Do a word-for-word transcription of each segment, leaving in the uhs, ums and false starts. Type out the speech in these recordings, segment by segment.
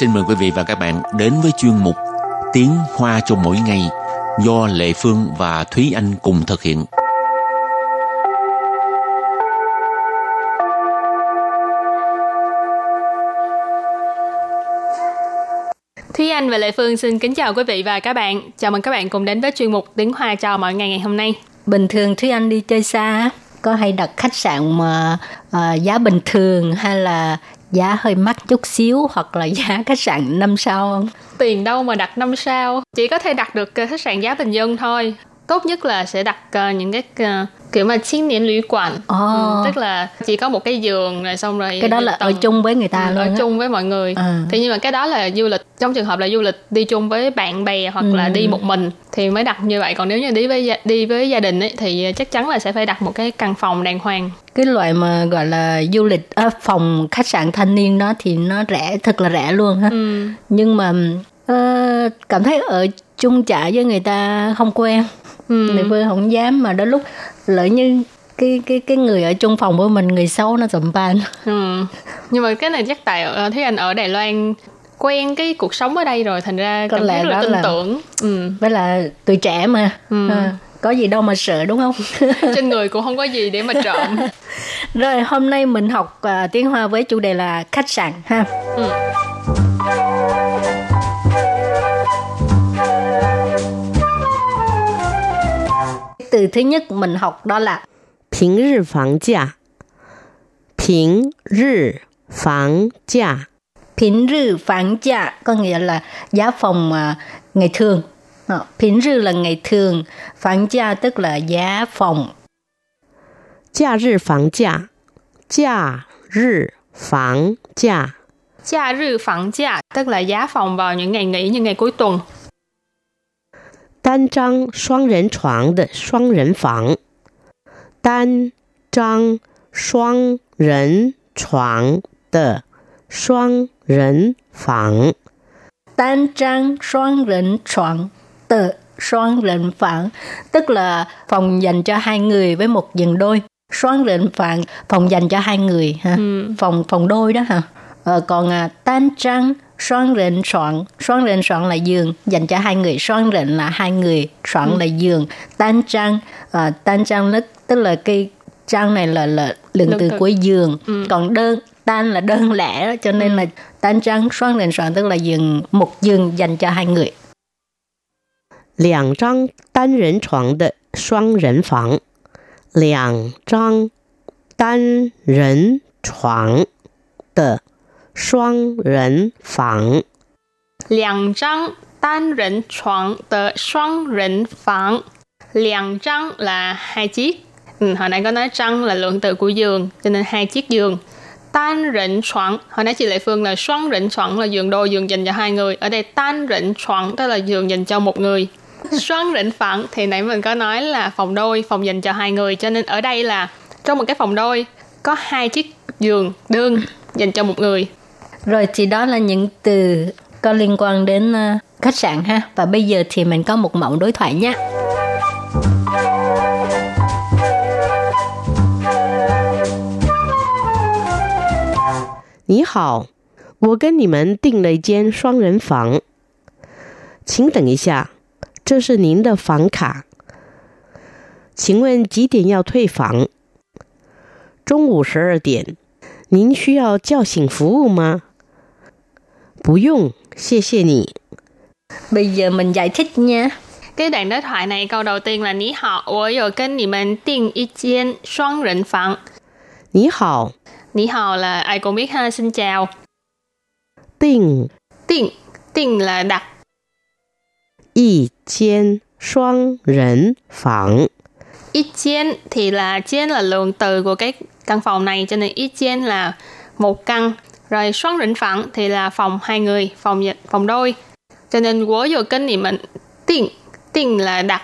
xin mời quý vị và các bạn đến với chuyên mục Tiếng Hoa cho mỗi ngày do Lệ Phương và Thúy Anh cùng thực hiện. Thúy Anh và Lệ Phương xin kính chào quý vị và các bạn. Chào mừng các bạn cùng đến với chuyên mục Tiếng Hoa cho mọi ngày ngày hôm nay. Bình thường Thúy Anh đi chơi xa có hay đặt khách sạn mà uh, giá bình thường hay là giá hơi mắc chút xíu hoặc là giá khách sạn năm sao không? Tiền đâu mà đặt năm sao, chỉ có thể đặt được khách sạn giá bình dân thôi. Tốt nhất là sẽ đặt uh, những cái uh, kiểu mà chín niệm lũy quản, oh. ừ, tức là chỉ có một cái giường rồi xong rồi cái đó là tầng, ở chung với người ta luôn, ở đó. chung với mọi người. À. Thì nhưng mà cái đó là du lịch, trong trường hợp là du lịch đi chung với bạn bè hoặc ừ. là đi một mình thì mới đặt như vậy. Còn nếu như đi với đi với gia đình ấy, thì chắc chắn là sẽ phải đặt một cái căn phòng đàng hoàng. Cái loại mà gọi là du lịch à, phòng khách sạn thanh niên đó thì nó rẻ, thật là rẻ luôn ha. Ừ. Nhưng mà uh, cảm thấy ở chung trả với người ta không quen. Ừ. Lệ Phương không dám, mà đến lúc lỡ như cái cái cái người ở chung phòng với mình người xấu nó tụm ban. Ừ. Nhưng mà cái này chắc tại Thúy Anh ở Đài Loan quen cái cuộc sống ở đây rồi, thành ra cảm thấy là tin là, tưởng. Ừ. Với là tuổi trẻ mà. Ừ. À, có gì đâu mà sợ đúng không? Trên người cũng không có gì để mà trộm. Rồi hôm nay mình học uh, tiếng Hoa với chủ đề là khách sạn ha. Ừ. Từ thứ nhất mình học đó là Ping Ri Phang Gia. Ping Ri Phang Gia. Ping Ri Phang Gia có nghĩa là giá phòng ngày thường. Ping Ri là ngày thường, Phang Gia tức là giá phòng. Gia Ri Phang Gia. Gia Ri Phang Gia. Gia Ri Phang Gia tức là giá phòng vào những ngày nghỉ, những ngày cuối tuần. Đan trang xoang rèn choàng de xoang rèn phẳng. Đan trang xoang rèn choàng de xoang rèn phẳng. Đan trang xoang rèn choàng de xoang rèn phẳng tức là phòng dành cho hai người với một giường đôi. Xoang rèn phẳng phòng dành cho hai người ha. Ừ. Phòng phòng đôi đó ha. Ờ, còn đan trang xoang rền soạn, xoang rền soạn là giường dành cho hai người, xoang rền là hai người, soạn ừ. là giường. Tan trang, uh, tan trang lứt, tức là cái trang này là, là lượng từ cuối giường. Ừ. Còn đơn, tan là đơn lẻ đó, cho nên ừ. là tan trang xoang rền soạn tức là giường, một giường dành cho hai người. Liang trang tan rền soạn de xoang rền phẳng. Liang trang tan rền soạn de Xoang rèn phẳng. Liang trang tan rèn choàng de xoang rèn phẳng. Liang trang là hai chiếc. Ừ, hồi nãy có nói trang là lượng từ của giường, cho nên hai chiếc giường. Tan rèn choàng, hồi nãy chị Lệ Phương là xoang rèn choàng là giường đôi, giường dành cho hai người. Ở đây tan rèn choàng tức là giường dành cho một người. Xoang rèn phẳng thì nãy mình có nói là phòng đôi, phòng dành cho hai người, cho nên ở đây là trong một cái phòng đôi có hai chiếc giường đơn dành cho một người. Rồi thì đó là những từ có liên quan đến uh, khách sạn ha. Và bây giờ thì mình có một mẫu đối thoại nhé. Nǐ hǎo, wǒ gén nǐ men dìng le jián shuāng rén fǎng. Qǐng dèng yī xià, zhè shì nǐn de fǎng kà. Qǐng wěn jī diǎn yào tuì fǎng? Zhǒng wǔ shì er diǎn. Nǐn xǔ yào jiào xǐng fǔ wǔ mā? Bây giờ mình giải thích nha. Cái đoạn đối thoại này câu đầu tiên là Nǐ hǎo, wǒ yǒu gén nǐ men dìng yī jiān shuāng rén fǎng. Nǐ hǎo. Nǐ hǎo là ai cũng biết ha, xin chào. Dìng. Dìng. Dìng là đặt. Yī jiān shuāng rén fǎng. Yī jiān thì là jiān là lượng từ của cái căn phòng này, cho nên yī jiān là một căn. Rồi xoang rỉnh phẳng thì là phòng hai người, phòng phòng đôi. Cho nên wǒ yǒu gén nǐ men dìng, dìng là đặt.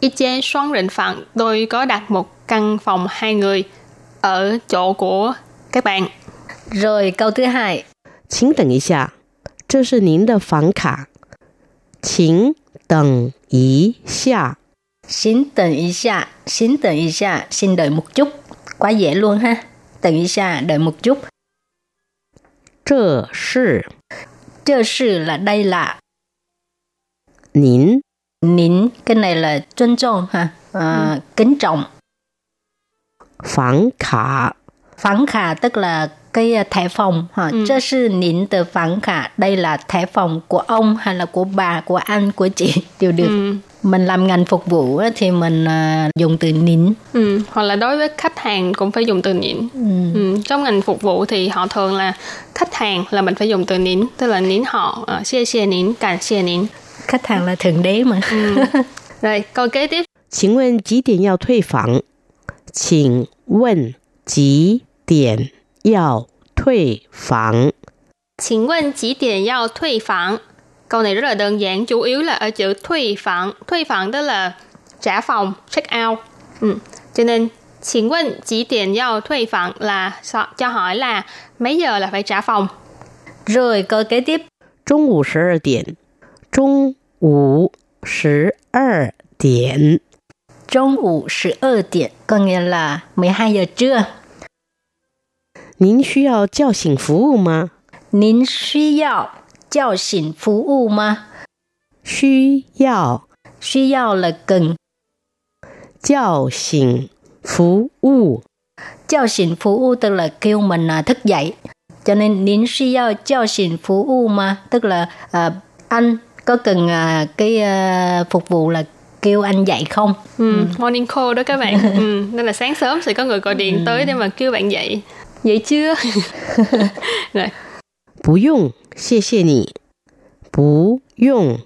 Yī jiān shuāng rỉnh phẳng, tôi có đặt một căn phòng hai người ở chỗ của các bạn. Rồi câu thứ hai. Qǐng dèng yī xià, zhè shì nǐn de fǎng kà. Qǐng dèng yī xià. Qǐng dèng yī xià, qǐng dèng yī xià, xin đợi một chút. Quá dễ luôn ha. Dèng yī xià, đợi một chút. Zhè shì. 这是là đây là. Nín. Nín. Cái này là tôn trọng ha. À, ừ. Kính trọng. Phản khả. Phản khả tức là cái thẻ phòng. Ha. Ừ. Chớ sư nín từ phản khả. Đây là thẻ phòng của ông hay là của bà, của anh, của chị đều được. Ừ. Mình làm ngành phục vụ thì mình dùng từ nín. Ừ. Hoặc là đối với khách hàng cũng phải dùng từ nín. Ừ. Ừ. Trong ngành phục vụ thì họ thường là khách hàng là mình phải dùng từ nín. Tức là nín họ. Xie xie nín, cảm xie nín. Khách hàng là thượng đế mà. Ừ. Rồi, câu kế tiếp. 请问几点要退房? 请问几点要退房? 请问几点要退房? Câu này rất là đơn giản, chủ yếu là ở chữ thuê phòng. Thuê phòng tức là trả phòng, check out. Ừ. Cho nên, 请问几点要退房 là cho hỏi là mấy giờ là phải trả phòng. Rồi, câu kế tiếp. 中午十二点。中午十二点。 中午十二点 có nghĩa là mười hai giờ trưa. 您需要叫醒服务吗? 您需要叫醒服务吗? 需要 需要 là cần. 叫醒服务 叫醒服务 tức là kêu mình thức dậy. Cho nên 您需要叫醒服务吗? Tức là uh, anh có cần uh, cái uh, phục vụ là kêu anh dậy không? Ừ, ừ. Morning call đó các bạn. Ừ, nên là sáng sớm sẽ có người gọi điện ừ. tới để mà kêu bạn dậy. Dậy chưa? Rồi. 不用,谢谢你. 不用,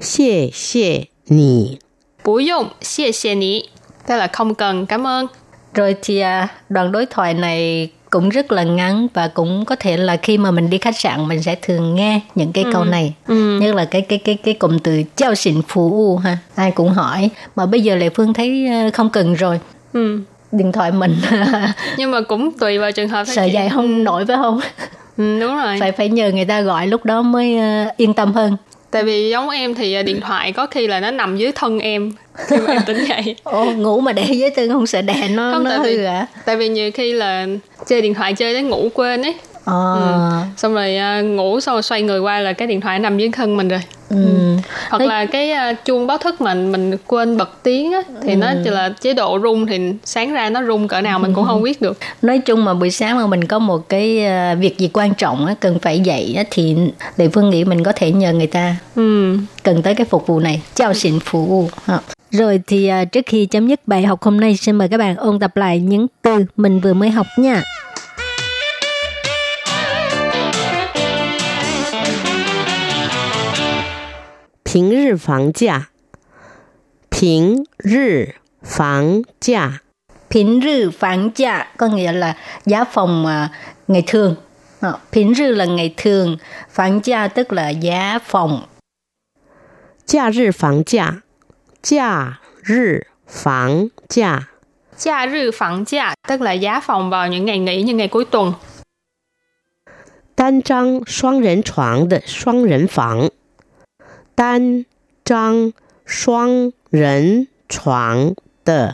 谢谢你. 不用,谢谢你. Tức là không cần, cảm ơn. Rồi thì đoạn đối thoại này cũng rất là ngắn và cũng có thể là khi mà mình đi khách sạn mình sẽ thường nghe những cái ừ. câu này. Ừ. Như là cái cái cái cái cụm từ giao xịn phụ u ha, ai cũng hỏi mà bây giờ Lệ Phương thấy không cần rồi. Ừ. Điện thoại mình nhưng mà cũng tùy vào trường hợp sợi dây không nổi phải không? Ừ, đúng rồi. Phải phải nhờ người ta gọi lúc đó mới yên tâm hơn. Tại vì giống em thì điện thoại có khi là nó nằm dưới thân em khi mà em tỉnh dậy. Ồ, ngủ mà để dưới thân không sợ đè nó không, nó tại hư vì, à? Tại vì nhiều khi là chơi điện thoại chơi đến ngủ quên ấy. À. Ừ. Xong rồi ngủ xong rồi xoay người qua là cái điện thoại nằm dưới thân mình rồi. Ừ. Ừ. Hoặc thế... là cái uh, chuông báo thức mình mình quên bật tiếng á thì ừ. nó chỉ là chế độ rung thì sáng ra nó rung cỡ nào mình ừ. cũng không biết được. Nói chung mà buổi sáng mà mình có một cái uh, việc gì quan trọng á cần phải dậy á thì Lệ Phương nghĩ mình có thể nhờ người ta. Ừ. Cần tới cái phục vụ này, chào xịn phụ u. Rồi thì uh, trước khi chấm dứt bài học hôm nay xin mời các bạn ôn tập lại những từ mình vừa mới học nha. Bình rì phòng giá. Bình rì phòng giá. Bình rì phòng giá có nghĩa là giá phòng ngày thường. Bình rì là ngày thường, phòng giá tức là giá phòng. Giá rì phòng giá. Giá rì phòng giá. Giá rì phòng giá tức là giá phòng vào những ngày nghỉ, những ngày cuối tuần. Đơn trang, xoang rèn chuang de xoang rèn phòng. Đan trang xoang rèn chuang de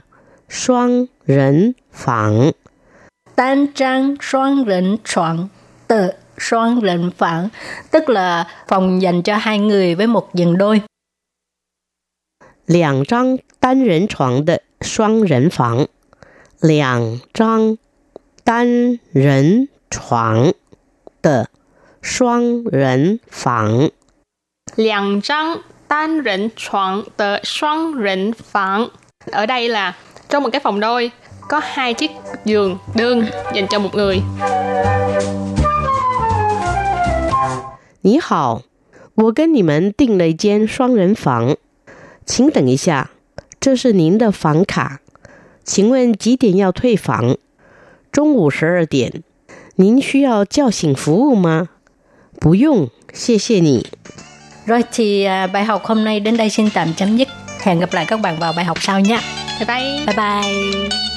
xoang rèn phòng. Đan trang xoang rèn chuang de xoang rèn phòng tức là phòng dành cho hai người với một giường đôi. Liang trang đan rèn chuang de xoang rèn phòng. Liang trang đan rèn chuang de xoang rèn phòng. Liang trang tan rỉnh chuang de xoang rỉnh phòng. Ở đây là trong một cái phòng đôi có hai chiếc giường đơn dành cho một người. Ni hào, wo gen ni men ding le jian shuang ren fang. Qing deng yi xia, zhe shi nin de fang ka. Qing wen ji dian yao tui fang? Zhongwu shí er dian. Nin xu yao jiao xing fu wu ma? Bu yong, xie xie ni. Rồi thì bài học hôm nay đến đây xin tạm chấm dứt. Hẹn gặp lại các bạn vào bài học sau nha. Bye bye. Bye bye.